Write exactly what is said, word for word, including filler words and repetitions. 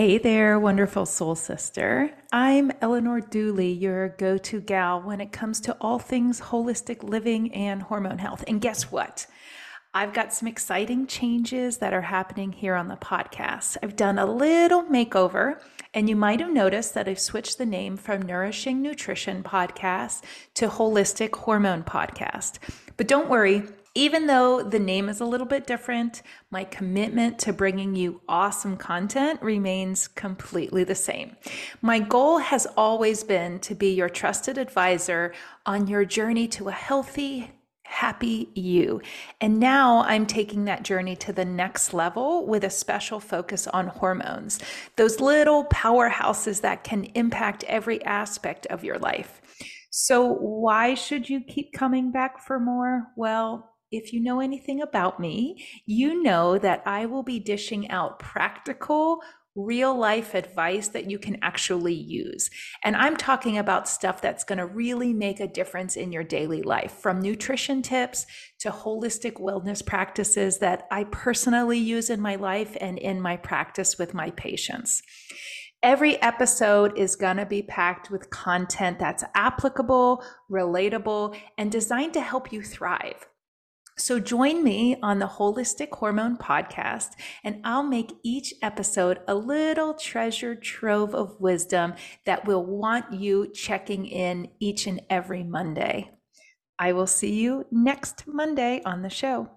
Hey there, wonderful soul sister. I'm Eleanor Dooley, your go-to gal when it comes to all things holistic living and hormone health. And guess what? I've got some exciting changes that are happening here on the podcast. I've done a little makeover, and you might have noticed that I've switched the name from Nourishing Nutrition Podcast to Holistic Hormone Podcast. But don't worry, even though the name is a little bit different, my commitment to bringing you awesome content remains completely the same. My goal has always been to be your trusted advisor on your journey to a healthy, happy you. And now I'm taking that journey to the next level with a special focus on hormones, those little powerhouses that can impact every aspect of your life. So why should you keep coming back for more? Well, if you know anything about me, you know that I will be dishing out practical, real life advice that you can actually use. And I'm talking about stuff that's going to really make a difference in your daily life, from nutrition tips to holistic wellness practices that I personally use in my life and in my practice with my patients. Every episode is going to be packed with content that's applicable, relatable, and designed to help you thrive. So join me on the Holistic Hormone Podcast, and I'll make each episode a little treasure trove of wisdom that will want you checking in each and every Monday. I will see you next Monday on the show.